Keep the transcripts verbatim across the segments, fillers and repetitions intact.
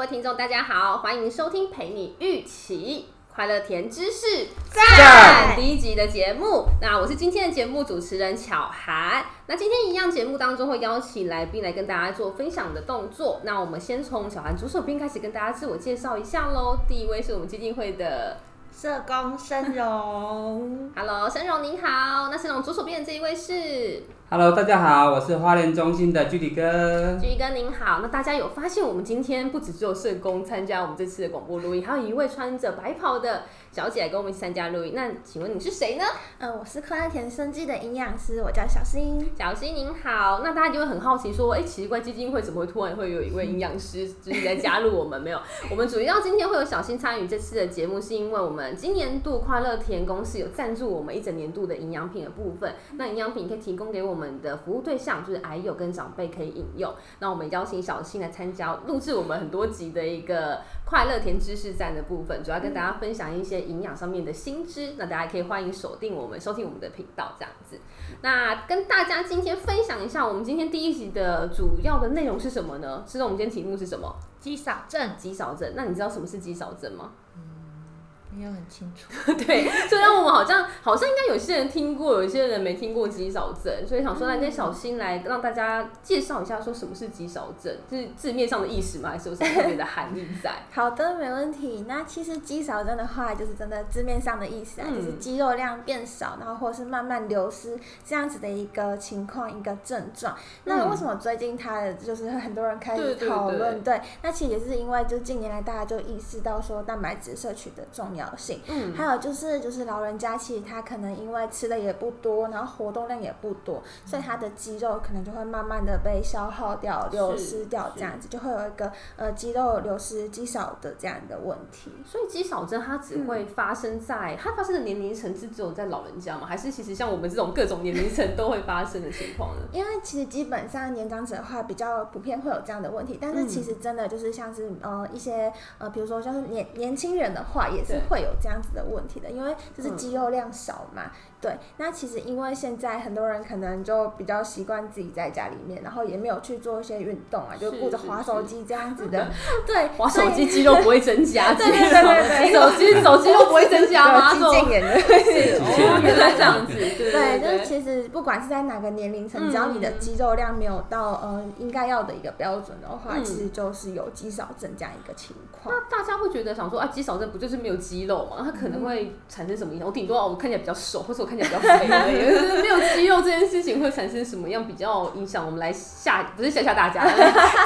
位听众大家好，欢迎收听陪你预期快乐甜知识赞第一集的节目。那我是今天的节目主持人巧涵。那今天一样节目当中会邀请来宾来跟大家做分享的动作。那我们先从巧涵左手边开始跟大家自我介绍一下咯。第一位是我们基金会的社工申蓉。Hello， 申蓉您好。那申蓉左手边的这一位是 Hello， 大家好，我是花莲中心的居里哥。居里哥您好。那大家有发现我们今天不只只有社工参加我们这次的广播录音，还有一位穿着白袍的小姐来跟我们一起参加录音。那请问你是谁呢？呃，我是快乐甜生计的营养师，我叫小新。小新您好。那大家就会很好奇说，哎、欸，奇怪，基金会怎么会突然会有一位营养师就是来加入我们？没有，我们主要今天会有小新参与这次的节目，是因为我们。今年度快乐甜公司有赞助我们一整年度的营养品的部分，那营养品可以提供给我们的服务对象就是癌友跟长辈可以饮用。那我们邀请小新来参加录制我们很多集的一个快乐甜知识站的部分，主要跟大家分享一些营养上面的新知。那大家可以欢迎锁定我们收听我们的频道这样子。那跟大家今天分享一下我们今天第一集的主要的内容是什么呢？是我们今天题目是什么？肌少症。肌少症。那你知道什么是肌少症吗？没有很清楚。对，所以我们好像好像应该有些人听过，有些人没听过肌少症，所以想说来跟小新来让大家介绍一下，说什么是肌少症，就是字面上的意思吗？还是有什么特别的含义在？好的，没问题。那其实肌少症的话，就是真的字面上的意思啊，嗯、就是肌肉量变少，然后或是慢慢流失这样子的一个情况，一个症状。那为什么最近它就是很多人开始讨论？ 对, 对, 对, 对，那其实也是因为就近年来大家就意识到说蛋白质摄取的重要。嗯、还有就是就是老人家其实他可能因为吃的也不多，然后活动量也不多，所以他的肌肉可能就会慢慢的被消耗掉、流失掉，这样子就会有一个呃肌肉流失、肌少的这样的问题。所以肌少症它只会发生在、嗯、它发生的年龄层是只有在老人家吗？还是其实像我们这种各种年龄层都会发生的情况呢？因为其实基本上年长者的话比较普遍会有这样的问题，但是其实真的就是像是呃一些呃比如说像是年年轻人的话也是。会有这样子的问题的，因为就是肌肉量少嘛、嗯、对。那其实因为现在很多人可能就比较习惯自己在家里面，然后也没有去做一些运动啊，就顾着滑手机这样子的。对，滑手机肌肉不会增加。对对对对对，手机手机肉不会增加吗？肌腱炎的哦，原来这样子。对, 對, 對, 對, 對，就是其实不管是在哪个年龄层、嗯，只要你的肌肉量没有到呃应该要的一个标准的话，嗯、其实就是有肌少症这样一个情况。那大家会觉得想说啊，肌少症不就是没有肌肌肉嘛，它可能会产生什么影响？我顶多我看起来比较瘦，或者我看起来比较肥，没有肌肉这件事情会产生什么样比较影响？我们来吓，不是吓吓大家，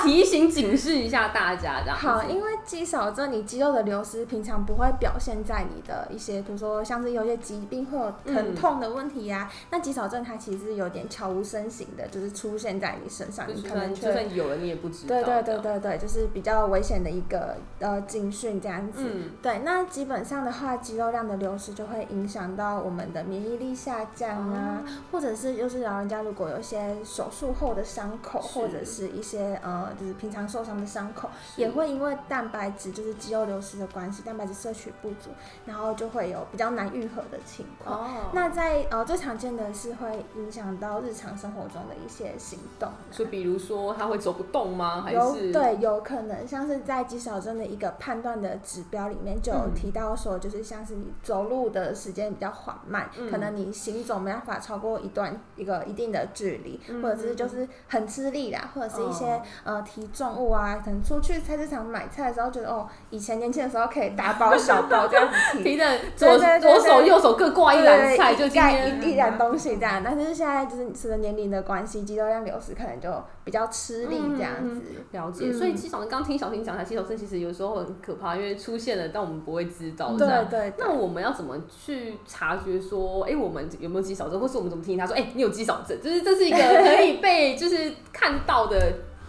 提醒警示一下大家这样。好，因为肌少症，你肌肉的流失平常不会表现在你的一些，比如说像是有些疾病会有疼痛的问题啊。嗯、那肌少症它其实有点悄无声息的，就是出现在你身上，你可能就算有了你也不知道。对对对对对，就是比较危险的一个呃警讯这样子。嗯、对，那基本。基本上的话，肌肉量的流失就会影响到我们的免疫力下降啊，哦、或者是就是老人家如果有一些手术后的伤口，或者是一些呃就是平常受伤的伤口，也会因为蛋白质就是肌肉流失的关系，蛋白质摄取不足，然后就会有比较难愈合的情况。哦、那在呃最常见的是会影响到日常生活中的一些行动、啊，就比如说他会走不动吗？还是有对有可能像是在肌少症的一个判断的指标里面就有提到、嗯。到说就是像是你走路的时间比较缓慢、嗯，可能你行走没办法超过一段一个一定的距离、嗯，或者是就是很吃力啦，或者是一些、哦、呃提重物啊，可能出去菜市场买菜的时候觉得哦，以前年轻的时候可以大包小包这样子提，提的左左手右手各挂一篮菜，就今天一篮东西这样，但是现在就是随着年龄的关系，肌肉量流失可能就比较吃力这样子。嗯、了解，嗯、所以肌少症刚听小婷讲，她肌少症其实有时候很可怕，因为出现了，但我们不会知。对 对, 对，那我们要怎么去察觉说，哎，我们有没有肌少症，或是我们怎么提醒他说，哎，你有肌少症，就是这是一个可以被就是看到的。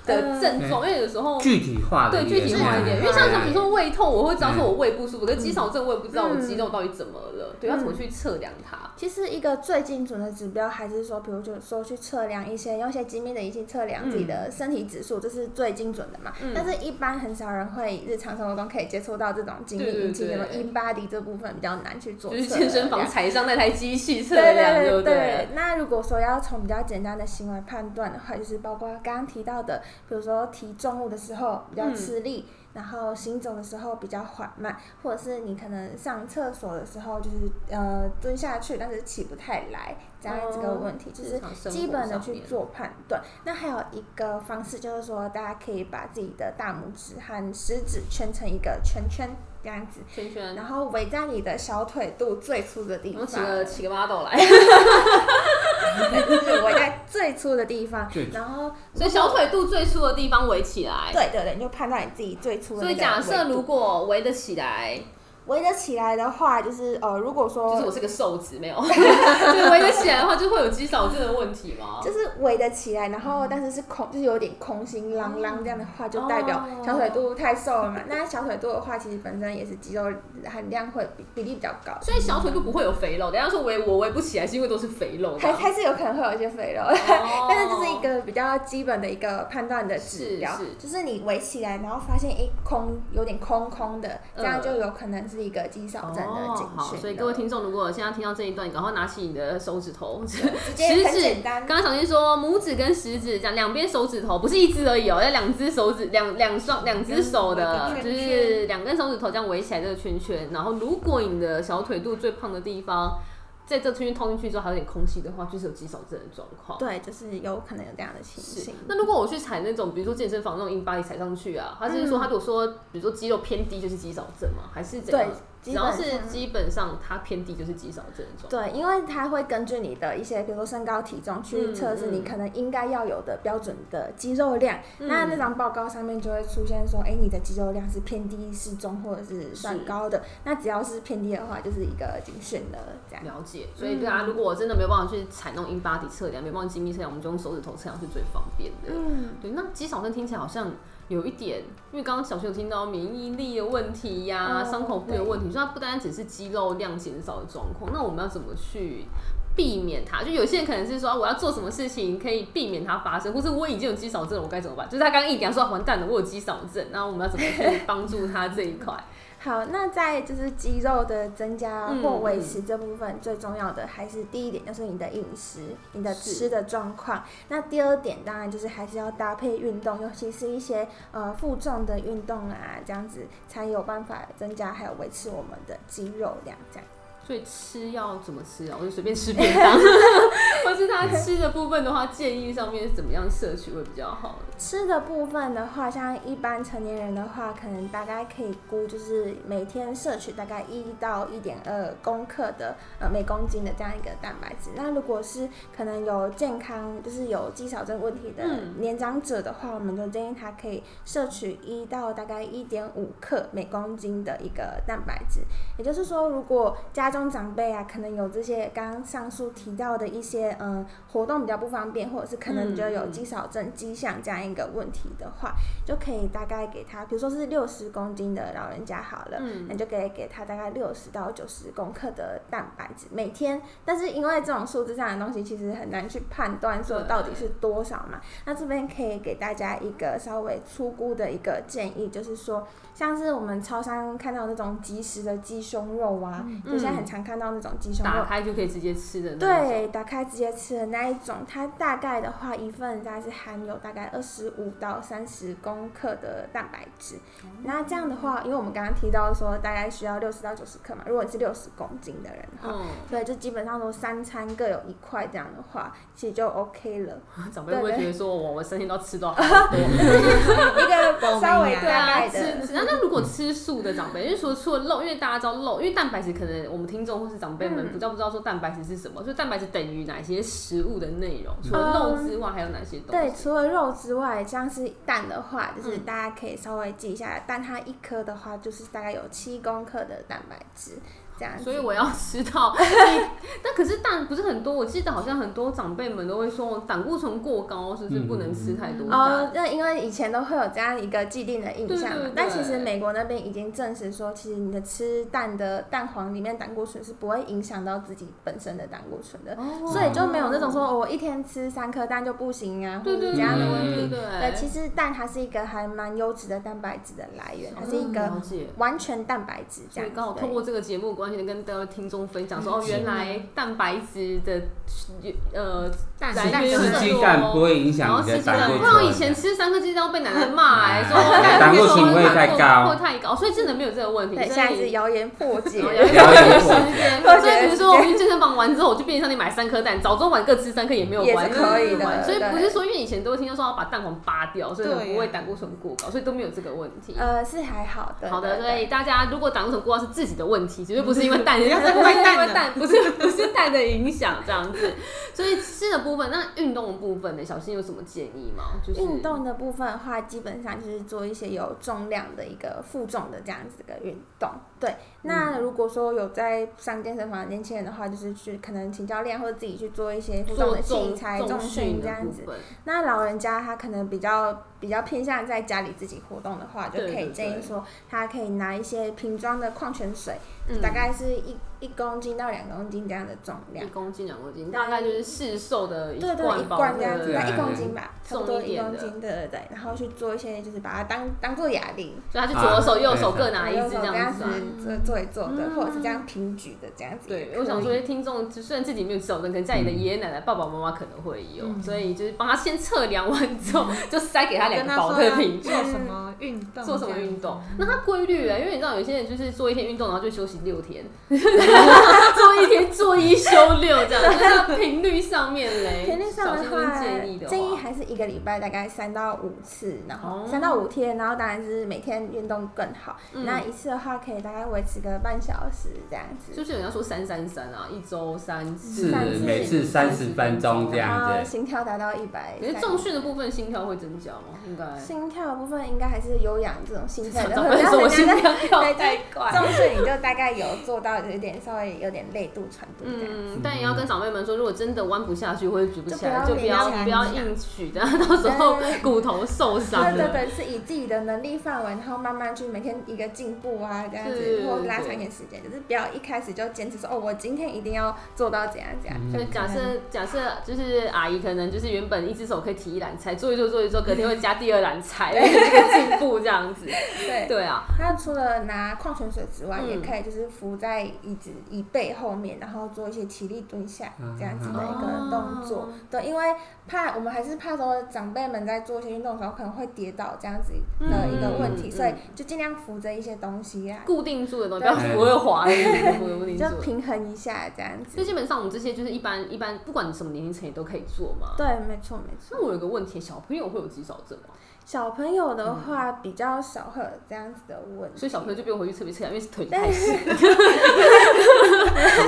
的症状、嗯，因为有时候具体化的对具体化一点，因为像比如说胃痛，我会知道说我胃不舒服，嗯、可是肌少症我也不知道我肌肉到底怎么了，嗯、对，要怎么去测量它？其实一个最精准的指标还是说，比如就说去测量一些用一些精密的仪器测量自己的身体指数，嗯、这是最精准的嘛。嗯、但是，一般很少人会日常生活中可以接触到这种精密仪器，什么 Inbody 这部分比较难去做测量，就是健身房踩上那台机器测量，对不 对, 对, 对, 对, 对？那如果说要从比较简单的行为判断的话，就是包括刚刚提到的。比如说提重物的时候比较吃力、嗯、然后行走的时候比较缓慢，或者是你可能上厕所的时候就是呃蹲下去但是起不太来，这样这个问题、哦、就是基本的去做判断。那还有一个方式就是说大家可以把自己的大拇指和食指圈成一个圈圈这样子，圈圈，然后围在你的小腿肚最粗的地方，我起个起个 model 来就是围在最粗的地方，然后所以小腿肚最粗的地方围起来，对对对，你就判断你自己最粗的那个。所以假设如果围得起来，围得起来的话，就是呃，如果说就是我是个瘦子，没有，对，围得起来的话，就会有肌少症的问题吗？就是围得起来，然后但是是空，就是有点空心啷啷这样的话，就代表小腿肚太瘦了嘛。哦、那小腿肚的话，其实本身也是肌肉含量会 比, 比例比较高，所以小腿肚不会有肥肉。等一下说围我围不起来，是因为都是肥肉，还还是有可能会有一些肥肉，哦、但是就是一个比较基本的一个判断的指标，是是就是你围起来，然后发现哎空有点空空的，这样就有可能是。是一个肌少症的警讯、哦、所以各位听众如果现在听到这一段，赶快拿起你的手指头直接很简单，刚刚小金说拇指跟食指这样两边手指头，不是一只而已哦，要两只手指，两两双两只手的圈圈，就是两根手指头这样围起来这个圈圈，然后如果你的小腿肚最胖的地方在这圈圈通进去之后还有点空隙的话，就是有肌少症的状况。对，就是有可能有这样的情形。那如果我去踩那种，比如说健身房那种Inbody踩上去啊，他是说他如果说，比如说肌肉偏低就是肌少症吗？还是怎样？只要是基本上它偏低就是肌少症状。对，因为它会根据你的一些，比如说身高体重去测试你可能应该要有的标准的肌肉量。嗯、那那张报告上面就会出现说，哎、欸，你的肌肉量是偏低、适中或者是算高的。那只要是偏低的话，就是一个警讯的这样。了解。所以对啊，如果我真的没有办法去采那种 Inbody 测量，没有办法精密测量，我们就用手指头测量是最方便的。嗯。对，那肌少症听起来好像。有一点，因为刚刚小学有听到免疫力的问题呀、啊、伤、oh, 口部的问题，所以它不单只是肌肉量减少的状况。那我们要怎么去避免它？就有些人可能是说、啊、我要做什么事情可以避免它发生，或是我已经有肌少症了，我该怎么办？就是他刚刚一讲说完蛋了，我有肌少症，那我们要怎么去帮助他这一块？好，那在就是肌肉的增加或维持这部分、嗯、最重要的还是第一点就是你的饮食，你的吃的状况。那第二点当然就是还是要搭配运动，尤其是一些呃负重的运动啊，这样子才有办法增加还有维持我们的肌肉量这样。所以吃要怎么吃啊？我就随便吃便当，或是他吃的部分的话，建议上面怎么样摄取会比较好？吃的部分的话，像一般成年人的话，可能大概可以估就是每天摄取大概一到一点二公克的呃每公斤的这样一个蛋白质。那如果是可能有健康就是有肌少症问题的年长者的话，嗯、我们就建议他可以摄取一到大概一点五克每公斤的一个蛋白质。也就是说，如果家中长辈啊，可能有这些刚刚上述提到的一些嗯活动比较不方便，或者是可能就有肌少症迹象这样一个问题的话，就可以大概给他，比如说是六十公斤的老人家好了，嗯，那就可以给他大概六十到九十公克的蛋白质每天。但是因为这种数字上的东西其实很难去判断说到底是多少嘛，那这边可以给大家一个稍微粗估的一个建议，就是说像是我们超商看到那种即食的鸡胸肉啊，嗯、就现在很常看到那种鸡胸肉打开就可以直接吃的那一种，对，打开直接吃的那一种，它大概的话一份大概是含有大概二十五到三十公克的蛋白质。嗯、那这样的话，因为我们刚刚提到说大概需要六十到九十克嘛，如果你是六十公斤的人的话，嗯、对，就基本上说三餐各有一块这样的话，其实就 OK 了。长辈会不会觉得说我我三天都吃到好多？一个稍微大概的。那、啊、那如果吃素的长辈，因为说除了肉，因为大家知道肉，因为蛋白质可能我们听众或是长辈们比较不知道说蛋白质是什么，嗯、所以蛋白质等于哪些食物的内容？除了肉之外还有哪些东西？嗯、对，除了肉之外，像是蛋的话，就是大家可以稍微记一下来，嗯、蛋它一颗的话就是大概有七公克的蛋白质。所以我要吃到那可是蛋不是很多，我记得好像很多长辈们都会说胆固醇过高是不是不能吃太多蛋？哦，那因为以前都会有这样一个既定的印象嘛，对对对，但其实美国那边已经证实说其实你的吃蛋的蛋黄里面胆固醇是不会影响到自己本身的胆固醇的，哦、所以就没有那种说，哦、我一天吃三颗蛋就不行啊，对对对，或者这样的问题。 对, 对, 对, 对，其实蛋它是一个还蛮优质的蛋白质的来源，它是一个完全蛋白质这样，嗯、所以刚好透过这个节目完全跟各位听众分享说，哦，原来蛋白质的呃蛋白质吃鸡蛋不会影响你的胆固醇。我以前吃三颗鸡蛋被奶奶骂，哎，说胆固醇会太高，会太高，所以真的没有这个问题。对，现在是谣言破解，谣言破解。所以比如说我去健身房完之后，我去便利商店买三颗蛋，早中晚各吃三颗也没有关系，可以的。所以不是说因为以前都会听到说要把蛋黄扒掉，所以不会胆固醇过高，所以都没有这个问题。呃，是还好的。好的，所以大家如果胆固醇过高是自己的问题，绝对不是因为蛋，要是因为蛋，不是不是蛋的影响这样子。所以吃的部分，那运动的部分呢？小新有什么建议吗？就是运动的部分的话，基本上就是做一些有重量的一个负重的这样子的运动。对，那如果说有在上健身房的年轻人的话，就是去可能请教练或者自己去做一些负重的器材、重训这样子。那老人家他可能比较比较偏向在家里自己活动的话，就可以建议说他可以拿一些瓶装的矿泉水，嗯、大概是一。一公斤到两公斤这样的重量，一公斤两公斤，大概就是市售的一罐包，对对，一罐这样子，那一公斤吧，差不多一公斤，对对对。然后去做一些，就是把它当当做哑铃，所以它就左手右手各拿一支这样子，做一做的，或者是这样平举的这样子。对，我想说，听众虽然自己没有吃到，但可能家里的爷爷奶奶、爸爸妈妈可能会有，所以就是帮他先测量完之后，就塞给他两个保特瓶。做什么运动？做什么运动？那它规律啊，因为你知道有些人就是做一天运动，然后就休息六天。做一天做一休六这样，那频率上面嘞，频率上的话，建议的建议还是一个礼拜大概三到五次，然后三到五天，然后当然是每天运动更好。嗯、那一次的话，可以大概维持个半小时这样子。就是有人要说三三三啊，一周三次，每次三十分钟这样子。然后心跳达到一百。可是重训的部分心跳会增加吗？应该。心跳的部分应该还是有氧这种心跳的，不要说我心跳跳太快。重训你就大概有做到有点。稍微有点累度喘度这样子，嗯，但也要跟长辈们说，如果真的弯不下去或者举不起来，就不要不要硬举的，到时候骨头受伤了。对对对，是以自己的能力范围，然后慢慢去每天一个进步啊，这样子，或拉长一点时间，就是不要一开始就坚持说哦，我今天一定要做到怎样怎样。就假设假设就是阿姨可能就是原本一只手可以提一篮菜，做一做做一做，隔天会加第二篮菜，这个进步这样子。对对啊，那除了拿矿泉水之外，也可以就是扶在椅子。椅背后面，然后做一些起立蹲下这样子的一个动作，哦、对，因为怕我们还是怕说长辈们在做一些运动的时候可能会跌倒这样子的一个问题，嗯、所以就尽量扶着一些东西啊，固定住的东西，不要扶着滑，就平衡一下这样子。就基本上我们这些就是一般一般，不管你什么年龄层也都可以做嘛。对，没错没错。那我有个问题，小朋友会有肌少症吗？小朋友的话比较少会有这样子的问题，所以小朋友就不用回去特别测量，因为是腿太细，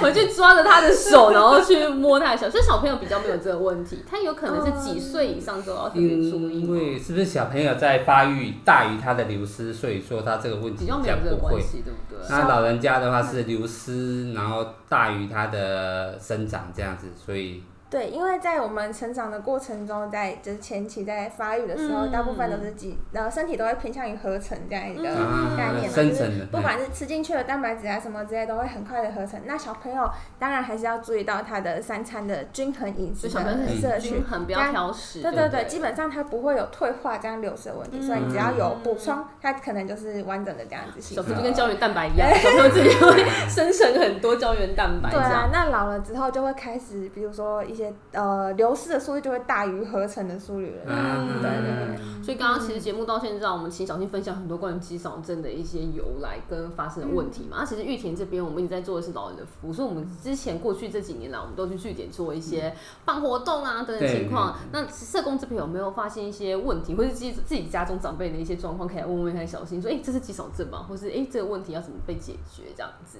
回去抓着他的手，然后去摸他的手，所以小朋友比较没有这个问题。他有可能是几岁以上都要特别注意，嗯，因为是不是小朋友在发育大于他的流失，所以说他这个问题比较不会，比较没有这个关系，对不对？那老人家的话是流失，然后大于他的生长这样子，所以。对，因为在我们成长的过程中，在就是前期在发育的时候，嗯、大部分都是肌，然后身体都会偏向于合成这样一个概念，嗯、就是不管是吃进去的蛋白质啊什么之类，都会很快的合成。那小朋友当然还是要注意到他的三餐的均衡饮食的摄取，均衡不要挑食。对对 对, 对, 对，基本上他不会有退化这样流失的问题，嗯、所以只要有补充，他可能就是完整的这样子吸收。小朋友就跟胶原蛋白一样，小朋友自己会生成很多胶原蛋白。对啊，那老了之后就会开始，比如说一。一些呃流失的速率就会大于合成的速率了，嗯、对对对。所以刚刚其实节目到现在，我们请小新分享很多关于肌少症的一些由来跟发生的问题嘛。那、嗯啊、其实玉田这边我们一直在做的是老人的服务，所以我们之前过去这几年来，我们都去据点做一些办活动啊等等情况。那社工这边有没有发现一些问题，或是自己自己家中长辈的一些状况，可以来问问看小新说，哎、欸，这是肌少症吗？或是哎、欸，这个问题要怎么被解决这样子？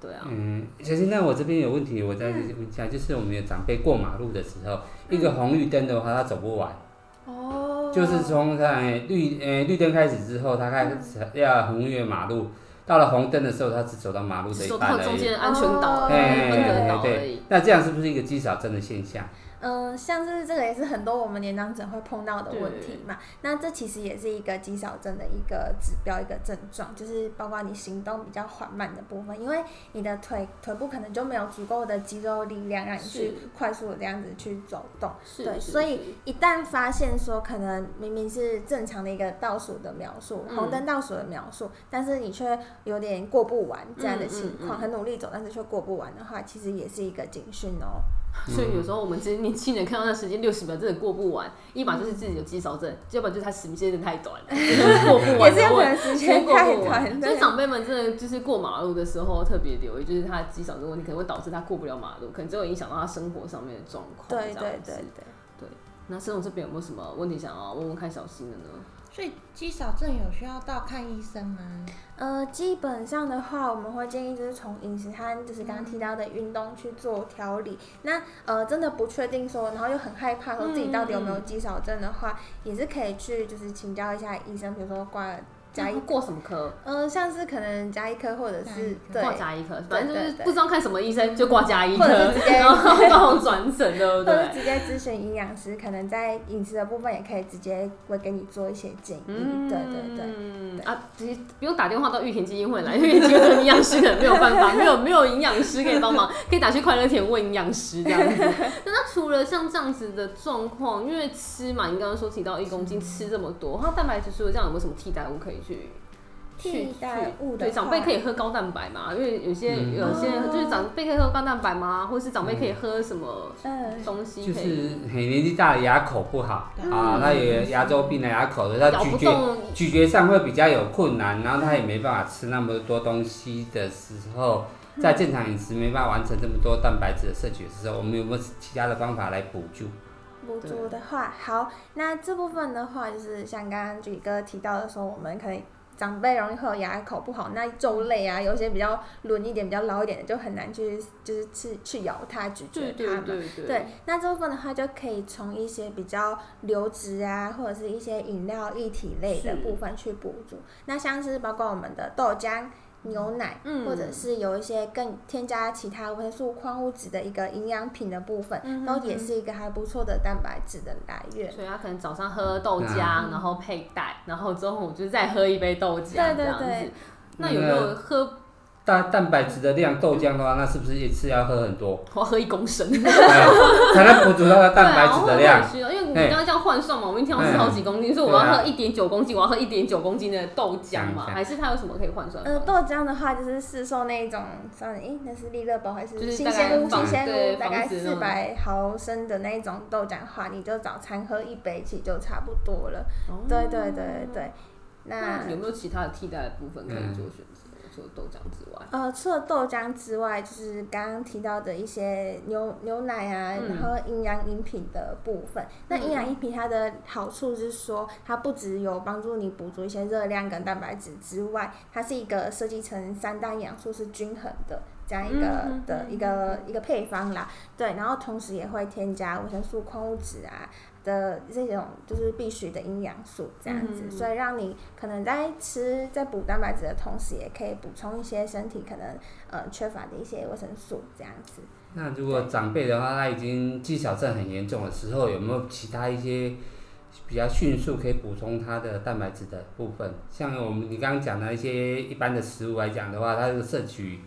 对啊，嗯，小新，那我这边有问题，我再问一下，嗯、就是我们有长辈过马路的时候，嗯、一个红绿灯的话，他走不完，哦，就是从他、欸、绿、欸、绿灯开始之后，他开始要横越马路，到了红灯的时候，他只走到马路的一半而已，走到中间安全岛，哎、哦，对对对，那这样是不是一个肌少症的现象？嗯，像是这个也是很多我们年长者会碰到的问题嘛。那这其实也是一个肌少症的一个指标，一个症状，就是包括你行动比较缓慢的部分，因为你的腿腿部可能就没有足够的肌肉力量让你去快速的这样子去走动。对，所以一旦发现说可能明明是正常的一个倒数的描述，嗯、红灯倒数的描述，但是你却有点过不完这样的情况，嗯嗯嗯、很努力走，但是却过不完的话，其实也是一个警讯哦。所以有时候我们这些年轻人看到那时间六十秒真的过不完，一码就是自己有肌少症，要不然就是他时间太短了，过不完。也是有可能时间太短。所以长辈们真的就是过马路的时候特别留意，就是他肌少症问题可能会导致他过不了马路，可能就会影响到他生活上面的状况。对对对对对。那生活这边有没有什么问题想要问问看小新的呢？所以肌少症有需要到看医生吗？呃，基本上的话，我们会建议就是从饮食和就是刚刚提到的运动去做调理。嗯、那呃，真的不确定说，然后又很害怕说自己到底有没有肌少症的话，嗯、也是可以去就是请教一下医生，比如说挂家医过什么科？呃，像是可能家医科或者是挂家医科，反正就是不知道看什么医生就挂家医科，然后帮我转诊，对不对？或者直接咨询营养师，可能在饮食的部分也可以直接会给你做一些建议。嗯、对对对。嗯啊，其实不用打电话到玉田基金会来，因为这个营养师可能没有办法，没有没有营养师可以帮忙，可以打去快乐田问营养师这样子。那除了像这样子的状况，因为吃嘛，你刚刚说提到一公斤吃这么多，它蛋白质除了这样有没有什么替代物可以？去替代物的，对，长辈可以喝高蛋白嘛？因为有些、嗯、有些就是长辈可以喝高蛋白嘛，或是长辈可以喝什么东西可以？就是年纪大了牙口不好、嗯、啊，他有牙周病的牙口的，他咀嚼咀嚼上会比较有困难，然后他也没办法吃那么多东西的时候，在正常饮食没办法完成这么多蛋白质的摄取的时候，我们有没有其他的方法来补助？补助的话，好，那这部分的话，就是像刚刚举哥提到的说，我们可以长辈容易会有牙口不好，那肉类啊，有些比较软一点、比较老一点的，就很难去就是去去咬它、咀嚼它嘛。对对对对。对，那这部分的话，就可以从一些比较流质啊，或者是一些饮料、液体类的部分去补助。那像是包括我们的豆浆、牛奶，或者是有一些更添加其他维生素、矿物质的一个营养品的部分，嗯、都也是一个还不错的蛋白质的来源。所以他可能早上喝豆浆，嗯、然后配蛋，然后中午就再喝一杯豆浆，对对对。那有没有喝？蛋蛋白质的量，豆浆的话，那是不是一次要喝很多？我要喝一公升，才能补足到它蛋白质的量。对啊，因为我们刚刚这样换算嘛，我们一天要吃好几公斤，所以我要喝一点九公斤，我要喝一点九公斤的豆浆嘛，还是它有什么可以换算？呃，豆浆的话就是市售那一种，像诶，那是利乐包还是新鲜屋？新鲜屋大概四百毫升的那一种豆浆的话，你就早餐喝一杯其实就差不多了。对对对对对。那有没有其他的替代的部分可以做选择？除了豆浆之外，呃，除了豆浆之外，就是刚刚提到的一些牛牛奶啊，嗯、然后营养饮品的部分。那营养饮品它的好处是说，它不只有帮助你补足一些热量跟蛋白质之外，它是一个设计成三大营养素是均衡的这样一个、嗯、的一个一个配方啦。对，然后同时也会添加维生素、矿物质啊。的这种就是必须的营养素这样子，嗯、所以让你可能在吃在补蛋白质的同时，也可以补充一些身体可能呃缺乏的一些维生素这样子。那如果长辈的话，他已经肌少症很严重的时候，有没有其他一些比较迅速可以补充他的蛋白质的部分？像我们你刚刚讲的一些一般的食物来讲的话，它的摄取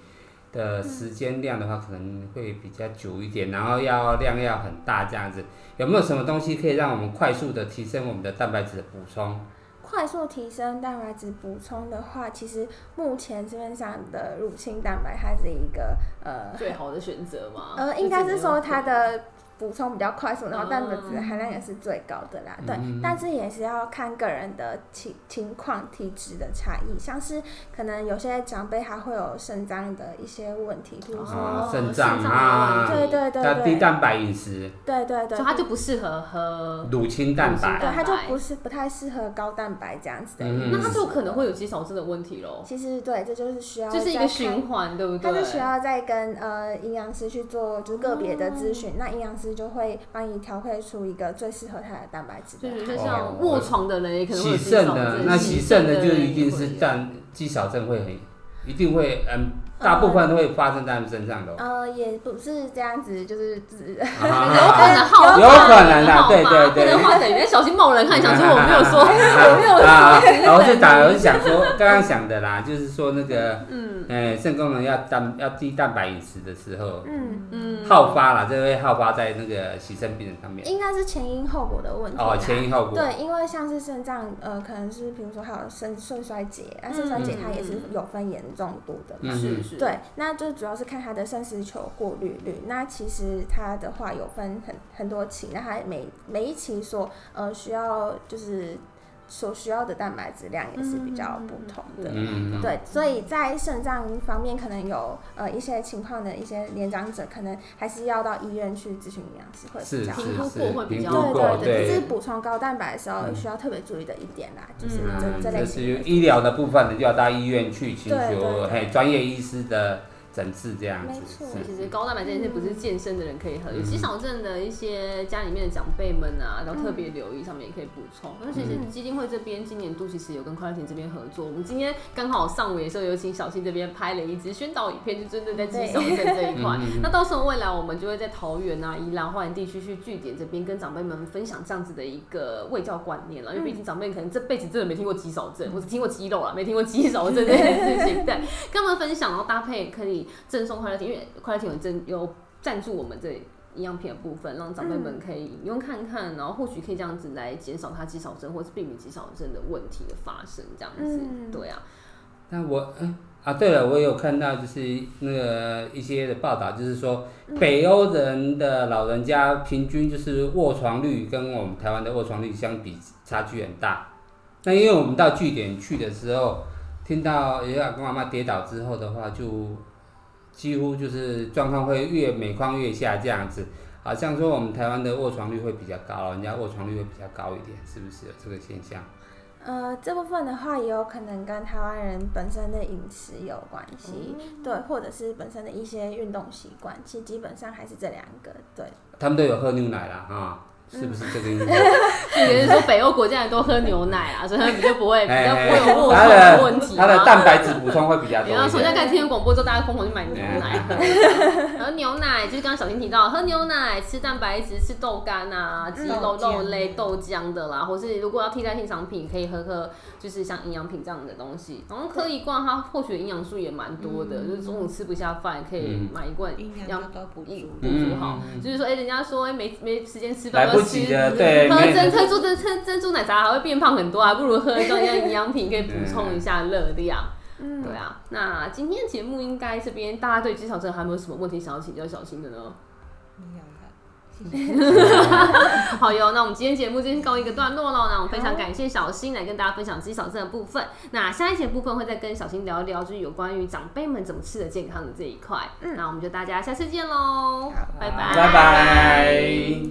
的时间量的话，可能会比较久一点，然后要量要很大这样子。有没有什么东西可以让我们快速的提升我们的蛋白质的补充？快速提升蛋白质补充的话，其实目前市面上的乳清蛋白它是一个呃最好的选择嘛。呃，应该是说它的补充比较快速，然后蛋白质含量也是最高的啦。对，嗯、但是也是要看个人的情情况、体质的差异。像是可能有些长辈还会有肾脏的一些问题，比如说肾脏、哦、啊，对对对对，低蛋白饮食，对对对，所以它就不适合喝乳清蛋白，对，它就不是不太适合高蛋白这样子的。嗯、那它就可能会有肌少症的问题咯。其实对，这就是需要就是一个循环，对不对？它是需要再跟呃营养师去做就是个别的咨询，嗯、那营养师就会帮你调配出一个最适合它的蛋白质。就是就像卧床的人也可能会肌少症，那洗肾的就一定是蛋肌少症会很一定会嗯。大部分会发生在他们身上的、哦。呃，也不是这样子，就是、啊、有可能好发，有可能啦，对对对，可能患者有点小心某人看，想说我没有说，我没有说，然后就打，我就想说刚刚想的啦，就是说那个，嗯，哎、欸，肾功能要蛋要低蛋白饮食的时候，嗯嗯，好发啦，这会好发在那个洗肾病人上面，应该是前因后果的问题。哦，前因后果。对，因为像是肾脏，呃，可能是比如说还有肾肾衰竭，那、啊、肾衰竭它也是有分严重度的嘛。嗯嗯对，那就主要是看它的肾丝球过滤率。那其实它的话有分很很多期，那它每每一期所呃需要就是所需要的蛋白质量也是比较不同的。嗯、对，所以在肾脏方面，可能有呃一些情况的一些年长者，可能还是要到医院去咨询营养师会比较好，评估过会比较好。对对对，这是补充高蛋白的时候需要特别注意的一点啦，嗯、就是这、嗯、这类型的。就是医疗的部分呢，就要到医院去请求嘿专业医师的诊治这样子。所以其实高蛋白这件事不是健身的人可以喝，有肌少症的一些家里面的长辈们啊，然后特别留意上面也可以补充。那、嗯、其实基金会这边今年度其实有跟快乐田这边合作，我们今天刚好上午的时候有请小新这边拍了一支宣导影片，就针对在肌少症这一块。那到时候未来我们就会在桃园啊、宜兰、花莲地区去据点这边跟长辈们分享这样子的一个卫教观念了，因为毕竟长辈可能这辈子真的没听过肌少症，我只听过肌肉啦，没听过肌少症这件事情。对，跟他们分享，然后搭配可以。赠送快乐田，因为快乐田有赠有赞助我们这营养品的部分，让长辈们可以饮用看看，然后或许可以这样子来减少他肌少症或是避免肌少症的问题的发生，这样子，嗯、对啊。那我、嗯、啊，对了，我有看到就是那个一些的报道，就是说北欧人的老人家平均就是卧床率跟我们台湾的卧床率相比差距很大。那因为我们到据点去的时候，听到有阿公阿嬤跌倒之后的话就。几乎就是状况会越每况愈下这样子，好像说我们台湾的卧床率会比较高，人家卧床率会比较高一点，是不是有这个现象？呃，这部分的话也有可能跟台湾人本身的饮食有关系，嗯、对，或者是本身的一些运动习惯，其实基本上还是这两个，对。他们都有喝牛奶啦，啊。是不是这个意思？也就是说，北欧国家人都喝牛奶啊，所以他们就不会比较不会有卧床的问题。它的蛋白质补充会比较多。然后从现在开始听广播之后，大家疯狂去买牛奶喝。然后牛奶就是刚刚小新提到，喝牛奶、吃蛋白质、吃豆干啊、鸡肉、肉类、豆浆的啦，或是如果要替代性商品，可以喝喝就是像营养品这样的东西。然后喝一罐，它获取营养素也蛮多的，就是中午吃不下饭，可以买一罐营养补足好。就是说，哎，人家说哎没没时间吃饭。不急的，对，喝珍珍珠珍珍珠奶茶还会变胖很多啊，不如喝一些营养品可以补充一下热量。嗯，对啊。那今天节目应该这边大家对肌少症还有没有什么问题想要请教小新的呢？好哟，那我们今天节目就先告一个段落了。那我们非常感谢小新来跟大家分享肌少症的部分。那下一节部分会再跟小新聊一聊，就是有关于长辈们怎么吃的健康的这一块。嗯，那我们就大家下次见喽，拜拜，拜拜。